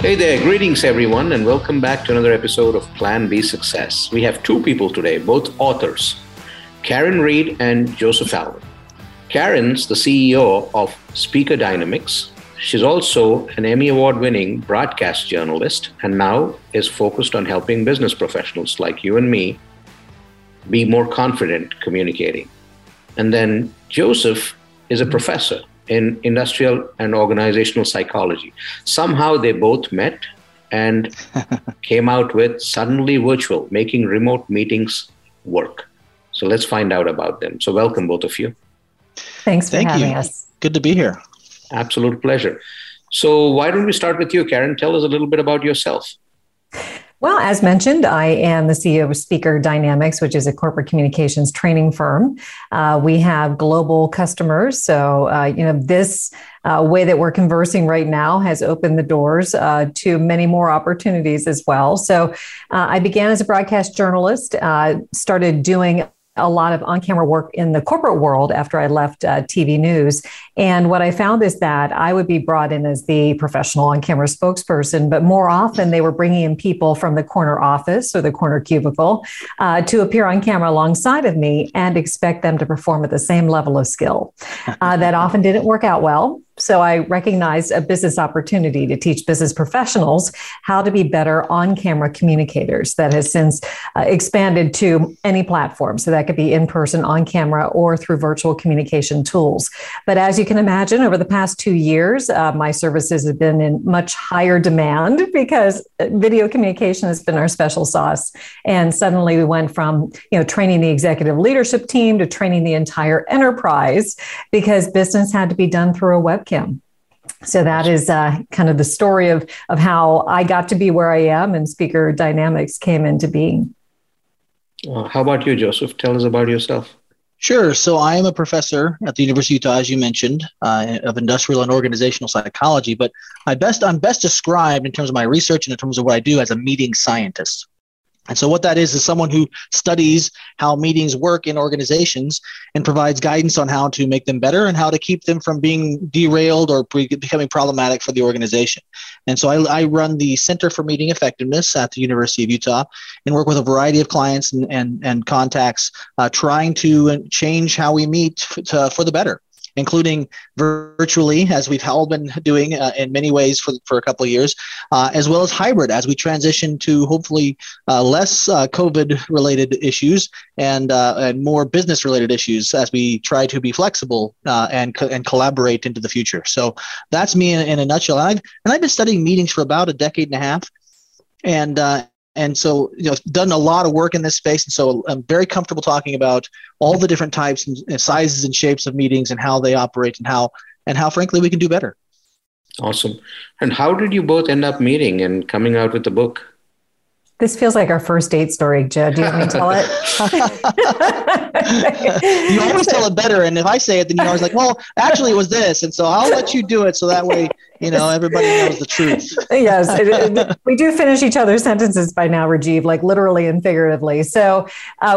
Hey there, greetings everyone, and welcome back to another episode of Plan B Success. We have two people today, both authors, Karen Reed and Joseph Alvin. Karen's the CEO of Speaker Dynamics. She's also an Emmy Award-winning broadcast journalist and now is focused on helping business professionals like you and me be more confident communicating. And then Joseph is a professor in industrial and organizational psychology. Somehow they both met and came out with Suddenly Virtual, making remote meetings work. So let's find out about them. So welcome, both of you. Thanks for having us. Good to be here. Absolute pleasure. So why don't we start with you, Karen? Tell us a little bit about yourself. Well, as mentioned, I am the CEO of Speaker Dynamics, which is a corporate communications training firm. We have global customers. So, this way that we're conversing right now has opened the doors to many more opportunities as well. So I began as a broadcast journalist, started doing a lot of on-camera work in the corporate world after I left TV news. And what I found is that I would be brought in as the professional on-camera spokesperson, but more often they were bringing in people from the corner office or the corner cubicle to appear on camera alongside of me and expect them to perform at the same level of skill. That often didn't work out well. So I recognized a business opportunity to teach business professionals how to be better on-camera communicators. That has since expanded to any platform. So that could be in-person, on-camera, or through virtual communication tools. But as you can imagine, over the past 2 years, my services have been in much higher demand because video communication has been our special sauce. And suddenly we went from training the executive leadership team to training the entire enterprise because business had to be done through a webcam. So that is kind of the story of how I got to be where I am and Speaker Dynamics came into being. How about you, Joseph? Tell us about yourself. Sure. So I am a professor at the University of Utah, as you mentioned, of industrial and organizational psychology, but I'm best described in terms of my research and in terms of what I do as a meeting scientist. And so what that is someone who studies how meetings work in organizations and provides guidance on how to make them better and how to keep them from being derailed or becoming problematic for the organization. And so I run the Center for Meeting Effectiveness at the University of Utah and work with a variety of clients and contacts trying to change how we meet for the better, including virtually, as we've all been doing in many ways for a couple of years, as well as hybrid, as we transition to hopefully less COVID-related issues and more business-related issues as we try to be flexible and collaborate into the future. So that's me in a nutshell. And I've been studying meetings for about a decade and a half, and so, done a lot of work in this space. And so I'm very comfortable talking about all the different types and sizes and shapes of meetings and how they operate and how, frankly, we can do better. Awesome. And how did you both end up meeting and coming out with the book? This feels like our first date story, Joe. Do you want me to tell it? You always tell it better. And if I say it, then you're always like, well, actually it was this. And so I'll let you do it. So that way, everybody knows the truth. Yes. We do finish each other's sentences by now, Rajiv, like literally and figuratively. So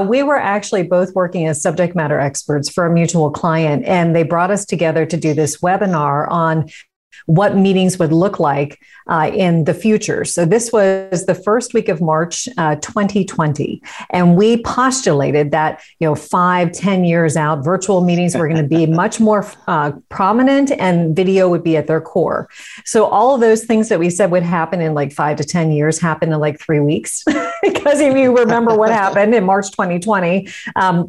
we were actually both working as subject matter experts for a mutual client. And they brought us together to do this webinar on what meetings would look like in the future. So this was the first week of March, 2020. And we postulated that, 5-10 years out, virtual meetings were going to be much more prominent and video would be at their core. So all of those things that we said would happen in like 5 to 10 years happened in like 3 weeks. Because if you remember what happened in March, 2020,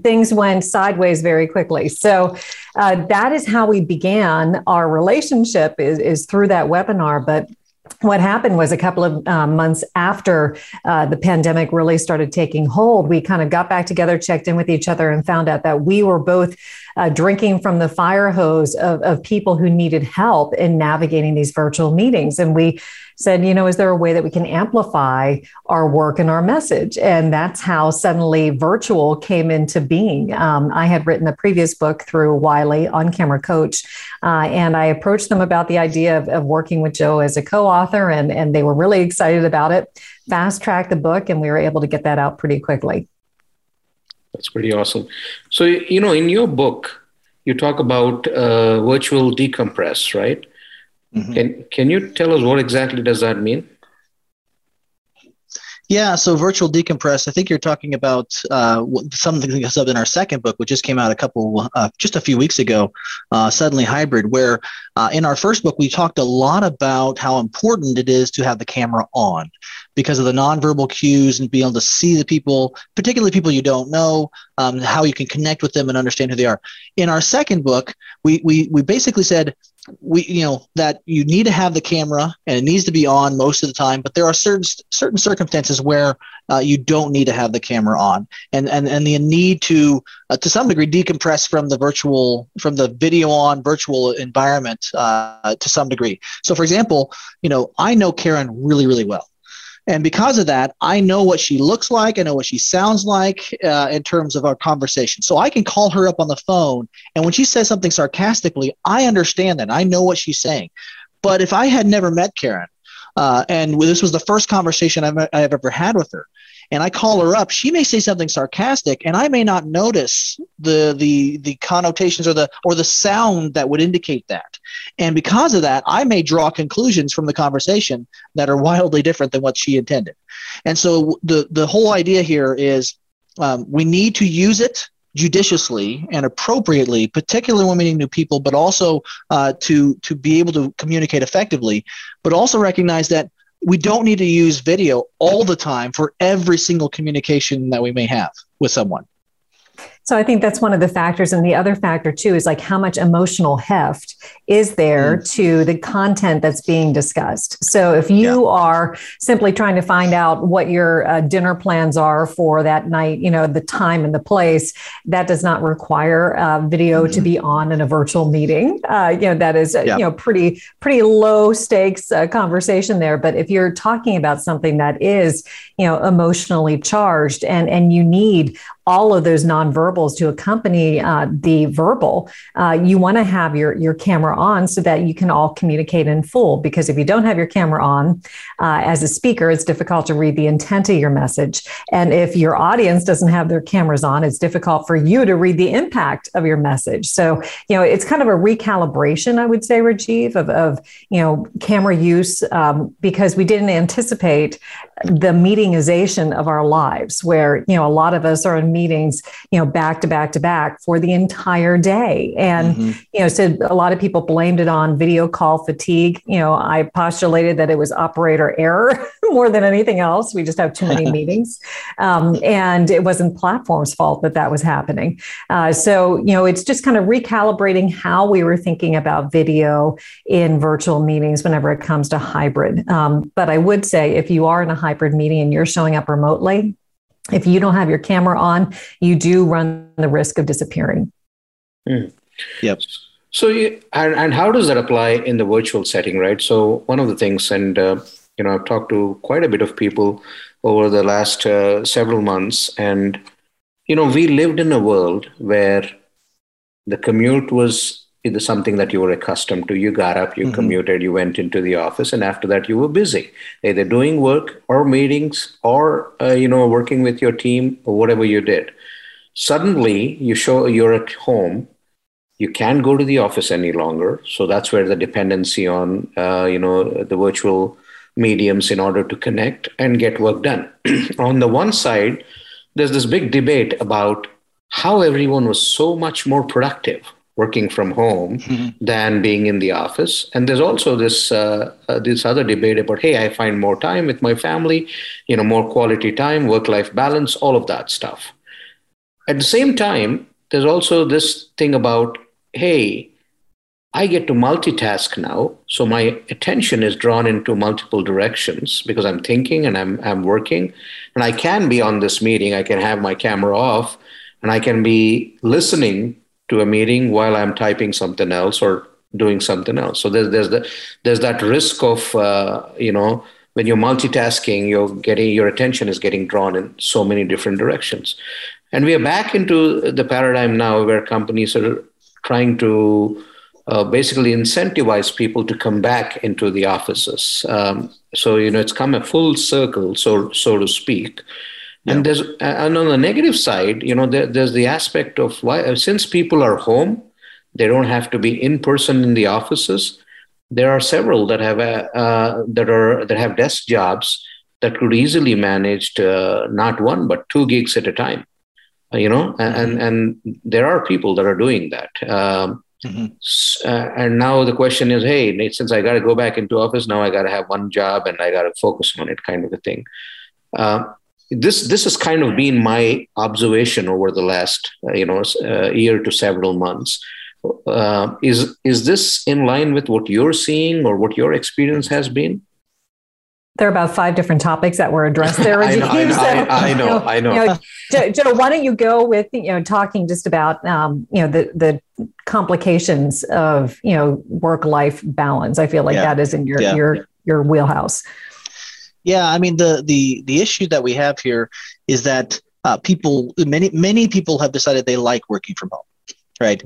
things went sideways very quickly. So that is how we began our relationship is through that webinar. But what happened was a couple of months after the pandemic really started taking hold, we kind of got back together, checked in with each other, and found out that we were both drinking from the fire hose of people who needed help in navigating these virtual meetings. And we said, is there a way that we can amplify our work and our message? And that's how Suddenly Virtual came into being. I had written a previous book through Wiley, On Camera Coach, and I approached them about the idea of working with Joe as a co-author, and they were really excited about it. Fast-tracked the book, and we were able to get that out pretty quickly. That's pretty awesome. So, in your book, you talk about virtual decompress, right? Mm-hmm. Can you tell us what exactly does that mean? Yeah, so virtual decompress, I think you're talking about something that's up in our second book, which just came out just a few weeks ago, Suddenly Hybrid, where in our first book, we talked a lot about how important it is to have the camera on because of the nonverbal cues and being able to see the people, particularly people you don't know, how you can connect with them and understand who they are. In our second book, we basically said, that you need to have the camera and it needs to be on most of the time, but there are certain circumstances where you don't need to have the camera on, and the need to some degree decompress from the video on virtual environment to some degree. So, for example, I know Karen really, really well. And because of that, I know what she looks like. I know what she sounds like in terms of our conversation. So I can call her up on the phone. And when she says something sarcastically, I understand that. I know what she's saying. But if I had never met Karen, and this was the first conversation I've ever had with her, and I call her up, she may say something sarcastic, and I may not notice the connotations or the sound that would indicate that. And because of that, I may draw conclusions from the conversation that are wildly different than what she intended. And so the whole idea here is we need to use it judiciously and appropriately, particularly when meeting new people, but also to be able to communicate effectively, but also recognize that we don't need to use video all the time for every single communication that we may have with someone. So I think that's one of the factors. And the other factor, too, is like how much emotional heft is there to the content that's being discussed. So if you are simply trying to find out what your dinner plans are for that night, the time and the place, that does not require video to be on in a virtual meeting. That is, pretty low stakes conversation there. But if you're talking about something that is, emotionally charged and you need all of those nonverbals to accompany the verbal, you want to have your camera on so that you can all communicate in full. Because if you don't have your camera on, as a speaker, it's difficult to read the intent of your message. And if your audience doesn't have their cameras on, it's difficult for you to read the impact of your message. So, it's kind of a recalibration, I would say, Rajiv, of camera use, because we didn't anticipate the meetingization of our lives where, a lot of us are in meetings, back to back to back for the entire day. And, so a lot of people blamed it on video call fatigue. I postulated that it was operator error more than anything else. We just have too many meetings. And it wasn't platform's fault that was happening. So, it's just kind of recalibrating how we were thinking about video in virtual meetings whenever it comes to hybrid. But I would say if you are in a hybrid meeting and you're showing up remotely, if you don't have your camera on, you do run the risk of disappearing. Mm. Yep. So, and how does that apply in the virtual setting, right? So one of the things, and, I've talked to quite a bit of people over the last several months, and, we lived in a world where the commute was something that you were accustomed to. You got up, you commuted, you went into the office, and after that you were busy, either doing work or meetings or, working with your team or whatever you did. Suddenly you're at home. You can't go to the office any longer. So that's where the dependency on, the virtual mediums in order to connect and get work done. On the one side, there's this big debate about how everyone was so much more productive working from home than being in the office. And there's also this this other debate about, hey, I find more time with my family, more quality time, work-life balance, all of that stuff. At the same time, there's also this thing about, hey, I get to multitask now. So my attention is drawn into multiple directions because I'm thinking and I'm working. And I can be on this meeting. I can have my camera off and I can be listening to a meeting while I'm typing something else or doing something else. So there's that risk of, when you're multitasking, your attention is getting drawn in so many different directions. And we are back into the paradigm now where companies are trying to basically incentivize people to come back into the offices. So, it's come a full circle, so to speak. Yeah. And on the negative side, there's the aspect of why, since people are home, they don't have to be in person in the offices. there are several that have desk jobs that could easily manage not one but 2 gigs at a time, you know. And there are people that are doing that. And now the question is, hey, since I got to go back into office, now I got to have one job and I got to focus on it, kind of a thing. This has kind of been my observation over the last year to several months. Is this in line with what you're seeing or what your experience has been? There are about 5 different topics that were addressed there. I know. Joe, why don't you go with talking just about the complications of work-life balance? I feel like that is in your wheelhouse. Yeah, I mean the issue that we have here is that many people have decided they like working from home. Right.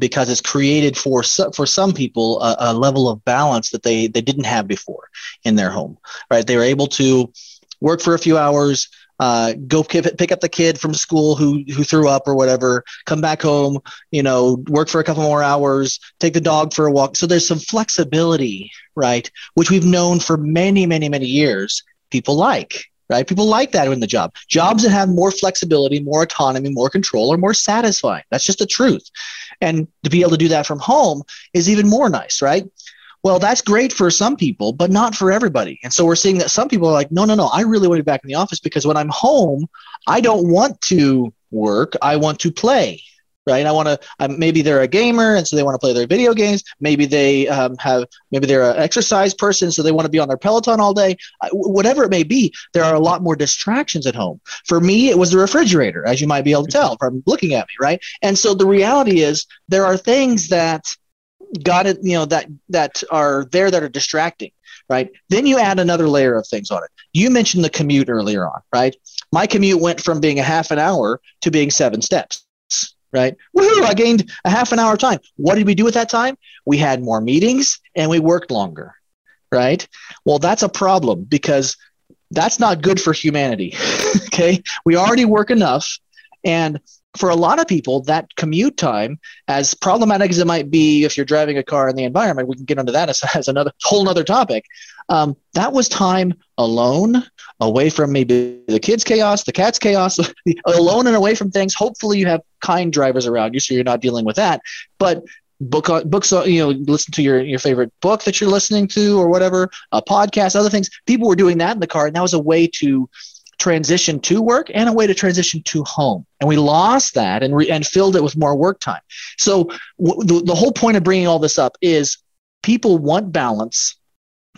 Because it's created for some people a level of balance that they didn't have before in their home. Right. They were able to work for a few hours, go pick up the kid from school who threw up or whatever, come back home, work for a couple more hours, take the dog for a walk. So there's some flexibility. Right. Which we've known for many, many, many years. People like. Right? People like that in the job. Jobs that have more flexibility, more autonomy, more control are more satisfying. That's just the truth. And to be able to do that from home is even more nice, right? Well, that's great for some people, but not for everybody. And so we're seeing that some people are like, no, I really want to be back in the office because when I'm home, I don't want to work. I want to play. Right. Maybe they're a gamer and so they want to play their video games. Maybe they maybe they're an exercise person. So they want to be on their Peloton all day. Whatever it may be, there are a lot more distractions at home. For me, it was the refrigerator, as you might be able to tell from looking at me. Right. And so the reality is there are things that that are there that are distracting. Right. Then you add another layer of things on it. You mentioned the commute earlier on. Right. My commute went from being a half an hour to being 7 steps. Right? Woohoo! I gained a half an hour time. What did we do with that time? We had more meetings and we worked longer, right? Well, that's a problem because that's not good for humanity, okay? We already work enough. And for a lot of people, that commute time, as problematic as it might be if you're driving a car in the environment, we can get into that as another whole other topic. That was time alone, away from maybe the kids' chaos, the cat's chaos, alone and away from things. Hopefully you have kind drivers around you so you're not dealing with that. But books, listen to your favorite book that you're listening to or whatever, a podcast, other things. People were doing that in the car, and that was a way to transition to work and a way to transition to home. And we lost that and filled it with more work time. So the whole point of bringing all this up is people want balance,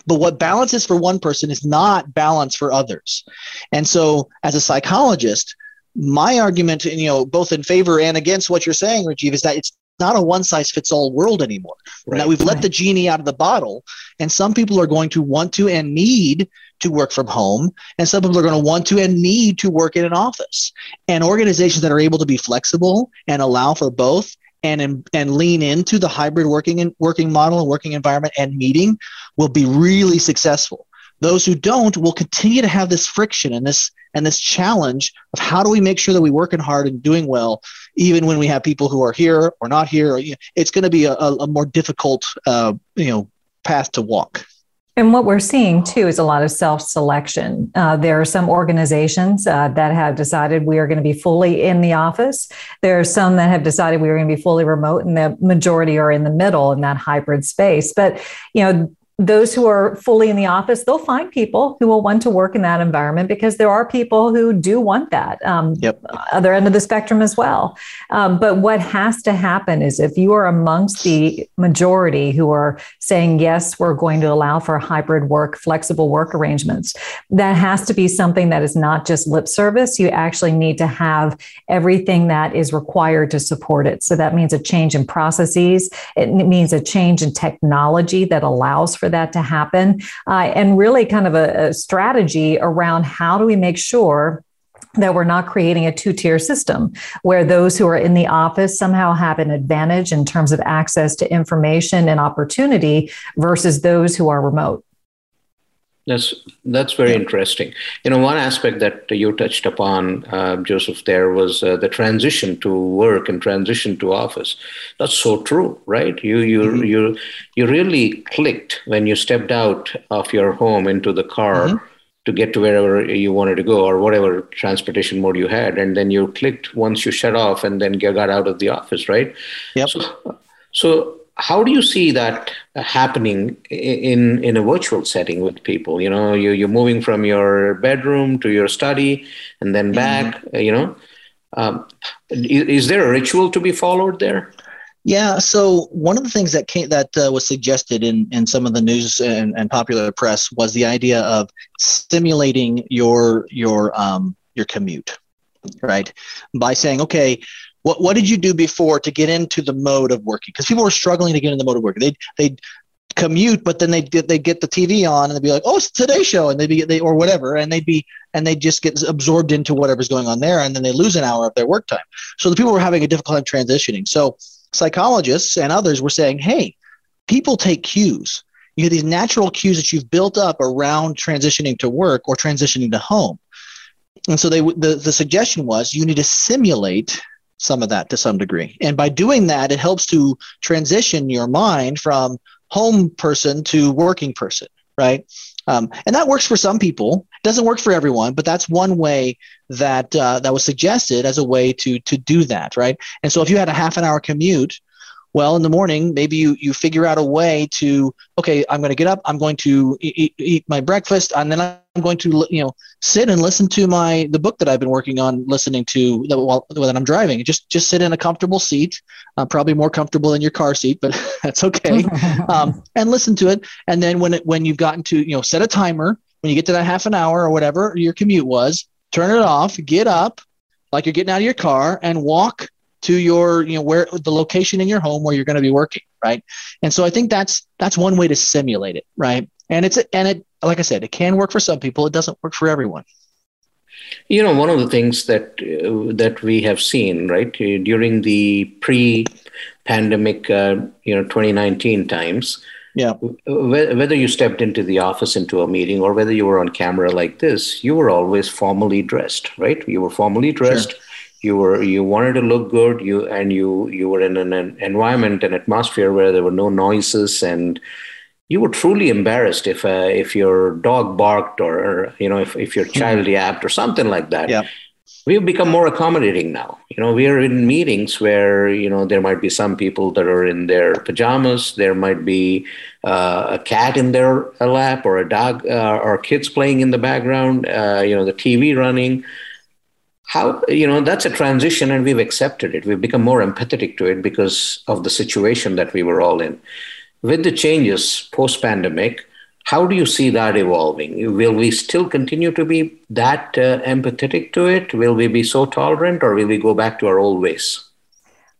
but what balance is for one person is not balance for others. And so as a psychologist, my argument, both in favor and against what you're saying, Rajiv, is that it's not a one-size-fits-all world anymore. Right. Now, we've let the genie out of the bottle, and some people are going to want to and need to work from home, and some people are going to want to and need to work in an office. And organizations that are able to be flexible and allow for both and lean into the hybrid working model and working environment and meeting will be really successful. Those who don't will continue to have this friction and this challenge of how do we make sure that we're working hard and doing well, even when we have people who are here or not here. It's going to be a more difficult path to walk. And what we're seeing, too, is a lot of self-selection. There are some organizations that have decided we are going to be fully in the office. There are some that have decided we are going to be fully remote, and the majority are in the middle in that hybrid space. But, those who are fully in the office, they'll find people who will want to work in that environment because there are people who do want that other end of the spectrum as well. But what has to happen is if you are amongst the majority who are saying, yes, we're going to allow for hybrid work, flexible work arrangements, that has to be something that is not just lip service. You actually need to have everything that is required to support it. So that means a change in processes. It means a change in technology that allows for that to happen, and really kind of a strategy around how do we make sure that we're not creating a two-tier system where those who are in the office somehow have an advantage in terms of access to information and opportunity versus those who are remote. That's very interesting. You know, one aspect that you touched upon, Joseph, there was the transition to work and transition to office. That's so true, right? You really clicked when you stepped out of your home into the car to get to wherever you wanted to go or whatever transportation mode you had, and then you clicked once you shut off and then got out of the office, right? Yep. So how do you see that happening in a virtual setting with people? You know, you're moving from your bedroom to your study and then back, you know. Is there a ritual to be followed there? Yeah. So one of the things that was suggested in some of the news and popular press was the idea of simulating your commute, right? By saying, okay, what did you do before to get into the mode of working? Because people were struggling to get into the mode of working. They'd commute, but then they'd get the TV on and they'd be like, oh, it's Today Show, and or whatever, and they'd just get absorbed into whatever's going on there, and then they lose an hour of their work time. So the people were having a difficult time transitioning. So psychologists and others were saying, hey, people take cues. You have these natural cues that you've built up around transitioning to work or transitioning to home. And so the suggestion was you need to simulate some of that to some degree. And by doing that, it helps to transition your mind from home person to working person, right? And that works for some people. It doesn't work for everyone, but that's one way that that was suggested as a way to do that, right? And so if you had a half an hour commute, well, in the morning, maybe you figure out a way to, okay, I'm going to get up, I'm going to eat my breakfast, and then I'm going to, sit and listen to the book that I've been working on listening to while I'm driving. Just sit in a comfortable seat, probably more comfortable than your car seat, but that's okay, and listen to it. And then when you've gotten to, set a timer, when you get to that half an hour or whatever your commute was, turn it off, get up, like you're getting out of your car, and walk to your, where the location in your home where you're going to be working, right? And so I think that's one way to simulate it, right? And it, like I said, it can work for some people. It doesn't work for everyone. You know, one of the things that we have seen, right, during the pre-pandemic, 2019 times, yeah, whether you stepped into the office into a meeting or whether you were on camera like this, you were always formally dressed, right? You were formally dressed. Sure. You wanted to look good, you were in an environment, an atmosphere where there were no noises, and you were truly embarrassed if your dog barked or if your child yapped or something like that. Yeah. We've become more accommodating now. We are in meetings where there might be some people that are in their pajamas. There might be a cat in their lap or a dog or kids playing in the background. The TV running. How, that's a transition, and we've accepted it. We've become more empathetic to it because of the situation that we were all in. With the changes post-pandemic, how do you see that evolving? Will we still continue to be that empathetic to it? Will we be so tolerant, or will we go back to our old ways?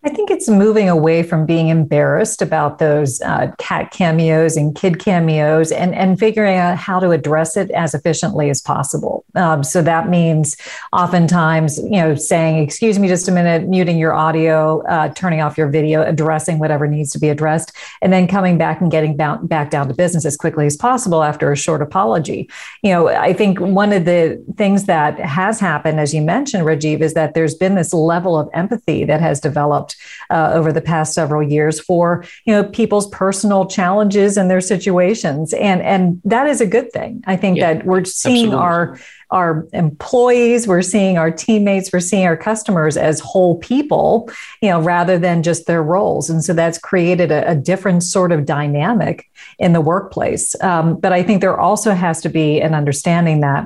I think it's moving away from being embarrassed about those cat cameos and kid cameos and figuring out how to address it as efficiently as possible. So that means oftentimes, saying, excuse me just a minute, muting your audio, turning off your video, addressing whatever needs to be addressed, and then coming back and getting back down to business as quickly as possible after a short apology. I think one of the things that has happened, as you mentioned, Rajiv, is that there's been this level of empathy that has developed over the past several years for people's personal challenges and their situations, and that is a good thing. I think that we're seeing our employees, we're seeing our teammates, we're seeing our customers as whole people, rather than just their roles, and so that's created a different sort of dynamic in the workplace. But I think there also has to be an understanding that,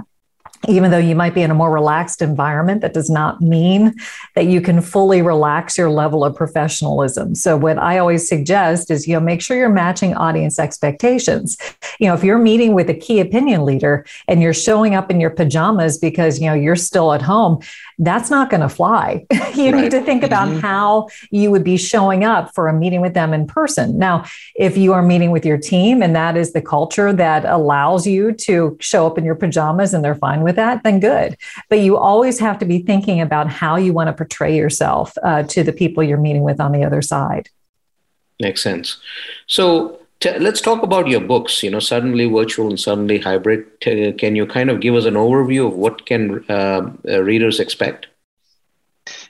even though you might be in a more relaxed environment, that does not mean that you can fully relax your level of professionalism. So what I always suggest is, make sure you're matching audience expectations. If you're meeting with a key opinion leader and you're showing up in your pajamas because, you're still at home, that's not going to fly. You need to think about how you would be showing up for a meeting with them in person. Now, if you are meeting with your team and that is the culture that allows you to show up in your pajamas and they're fine with that, then good. But you always have to be thinking about how you want to portray yourself to the people you're meeting with on the other side. Makes sense. So Let's talk about your books, you know, Suddenly Virtual and Suddenly Hybrid. Can you kind of give us an overview of what can readers expect?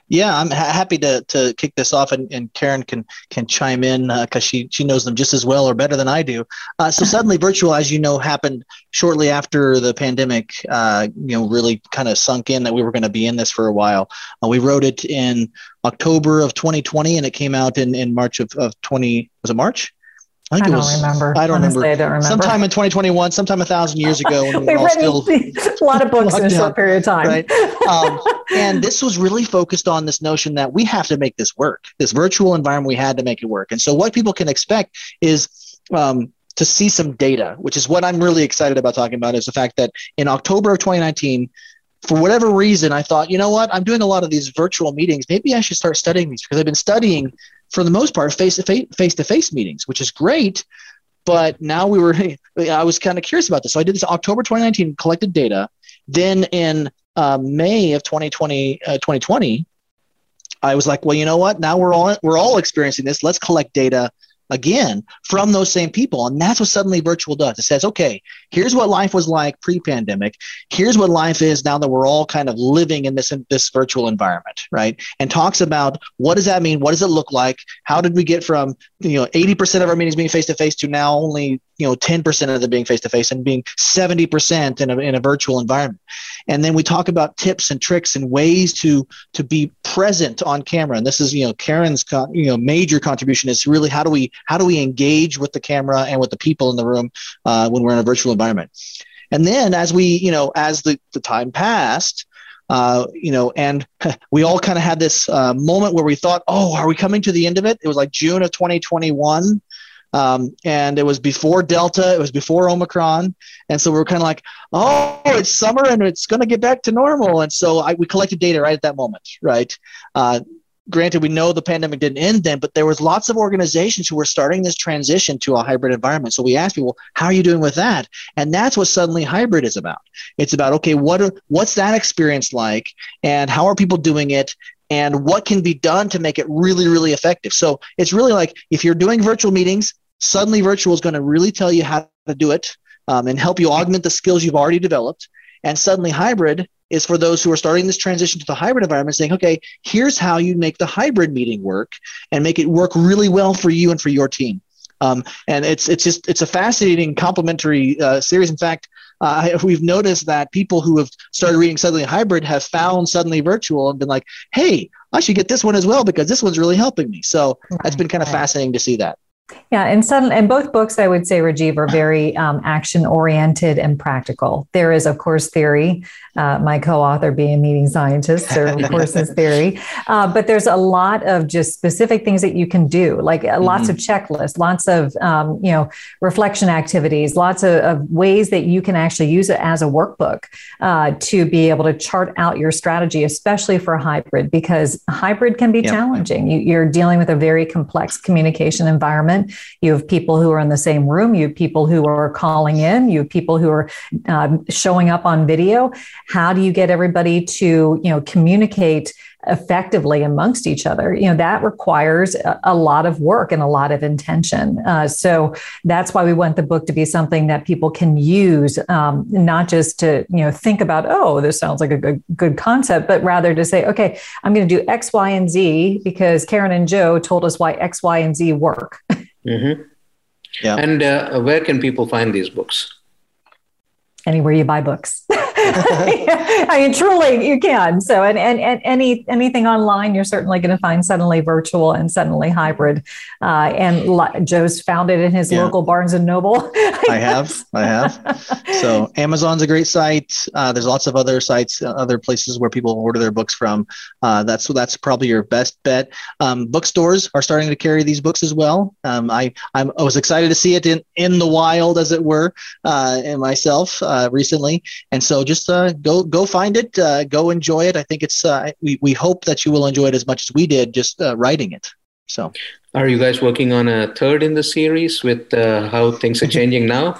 Yeah, I'm happy to kick this off, and Karen can chime in because she knows them just as well or better than I do. So Suddenly Virtual, as you know, happened shortly after the pandemic, really kind of sunk in that we were going to be in this for a while. We wrote it in October of 2020, and it came out in March of 20, was it March? I don't remember. Sometime in 2021, sometime 1,000 years ago. When we were all still a lot of books in a short period of time. Right? And this was really focused on this notion that we have to make this work. This virtual environment, we had to make it work. And so what people can expect is to see some data, which is what I'm really excited about talking about, is the fact that in October of 2019, for whatever reason, I thought, you know what, I'm doing a lot of these virtual meetings. Maybe I should start studying these because I've been studying, for the most part, face-to-face meetings, which is great. But now I was kind of curious about this. So I did this in October 2019, collected data. Then in May of 2020, I was like, well, you know what? Now we're all experiencing this. Let's collect data again from those same people. And that's what Suddenly Virtual does. It says, okay, here's what life was like pre-pandemic. Here's what life is now that we're all kind of living in this virtual environment, right? And talks about what does that mean? What does it look like? How did we get from 80% of our meetings being face-to-face to now only 10% of them being face-to-face and being 70% in a virtual environment? And then we talk about tips and tricks and ways to be present on camera. And this is, Karen's major contribution is really how do we engage with the camera and with the people in the room when we're in a virtual environment. And then as we, as the time passed, and we all kind of had this moment where we thought, oh, are we coming to the end of it? It was like June of 2021. And it was before Delta, it was before Omicron. And so we were kind of like, oh, it's summer and it's going to get back to normal. And so we collected data right at that moment, right? Granted, we know the pandemic didn't end then, but there was lots of organizations who were starting this transition to a hybrid environment. So we asked people, how are you doing with that? And that's what Suddenly Hybrid is about. It's about, okay, what's that experience like and how are people doing it? And what can be done to make it really, really effective? So it's really like if you're doing virtual meetings, Suddenly Virtual is going to really tell you how to do it and help you augment the skills you've already developed. And Suddenly Hybrid is for those who are starting this transition to the hybrid environment, saying, okay, here's how you make the hybrid meeting work and make it work really well for you and for your team. And it's a fascinating complementary series. In fact, we've noticed that people who have started reading Suddenly Hybrid have found Suddenly Virtual and been like, hey, I should get this one as well because this one's really helping me. So it's been kind of fascinating to see that. Yeah. And both books, I would say, Rajiv, are very action oriented and practical. There is, of course, theory, my co-author being a meeting scientist, there, of course, is theory. But there's a lot of just specific things that you can do, like lots of checklists, lots of, reflection activities, lots of ways that you can actually use it as a workbook to be able to chart out your strategy, especially for hybrid, because hybrid can be challenging. You're dealing with a very complex communication environment. You have people who are in the same room. You have people who are calling in. You have people who are showing up on video. How do you get everybody to, communicate effectively amongst each other? That requires a lot of work and a lot of intention. So that's why we want the book to be something that people can use, not just to, think about, oh, this sounds like a good concept, but rather to say, okay, I'm going to do X, Y, and Z because Karen and Joe told us why X, Y, and Z work. Mm-hmm. Yeah. And where can people find these books? Anywhere you buy books. Truly you can. So, and anything online, you're certainly going to find Suddenly Virtual and Suddenly Hybrid. And Joe's found it in his local Barnes and Noble. I have. So Amazon's a great site. There's lots of other sites, other places where people order their books from. That's probably your best bet. Bookstores are starting to carry these books as well. I was excited to see it in the wild, as it were, and myself recently. And so just go find it, go enjoy it. I think it's we hope that you will enjoy it as much as we did just writing it. So are you guys working on a third in the series with how things are changing now?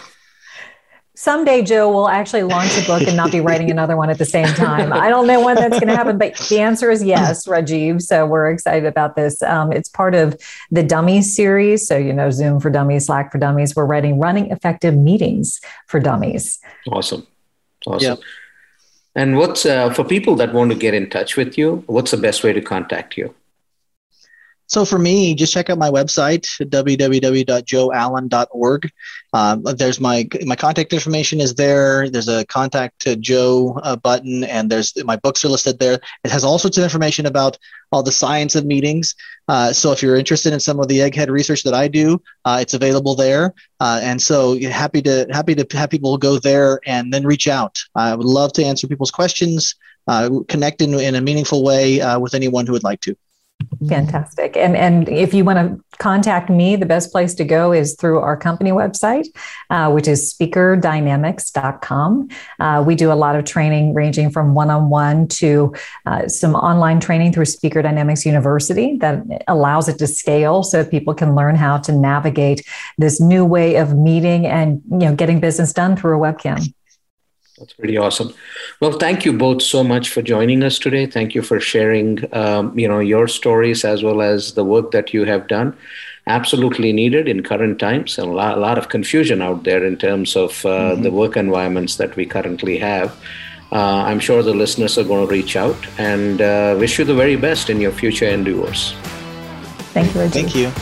Someday, Joe will actually launch a book and not be writing another one at the same time. I don't know when that's going to happen, but the answer is yes, Rajiv. So we're excited about this. It's part of the Dummies series. So, you know, Zoom for Dummies, Slack for Dummies. We're writing Running Effective Meetings for Dummies. Awesome. Awesome. Yeah. And what's for people that want to get in touch with you, what's the best way to contact you? So for me, just check out my website, www.joeallen.org. There's my contact information is there. There's a contact Joe button, and there's my books are listed there. It has all sorts of information about all the science of meetings. So if you're interested in some of the egghead research that I do, it's available there. And so happy to have people go there and then reach out. I would love to answer people's questions, connect in a meaningful way with anyone who would like to. Fantastic. And if you want to contact me, the best place to go is through our company website, which is speakerdynamics.com. We do a lot of training ranging from one-on-one to some online training through Speaker Dynamics University that allows it to scale so people can learn how to navigate this new way of meeting and, you know, getting business done through a webcam. That's pretty awesome. Well, thank you both so much for joining us today. Thank you for sharing, your stories as well as the work that you have done. Absolutely needed in current times, and a lot of confusion out there in terms of the work environments that we currently have. I'm sure the listeners are going to reach out and wish you the very best in your future endeavors. Thank you, Rajiv. Thank you.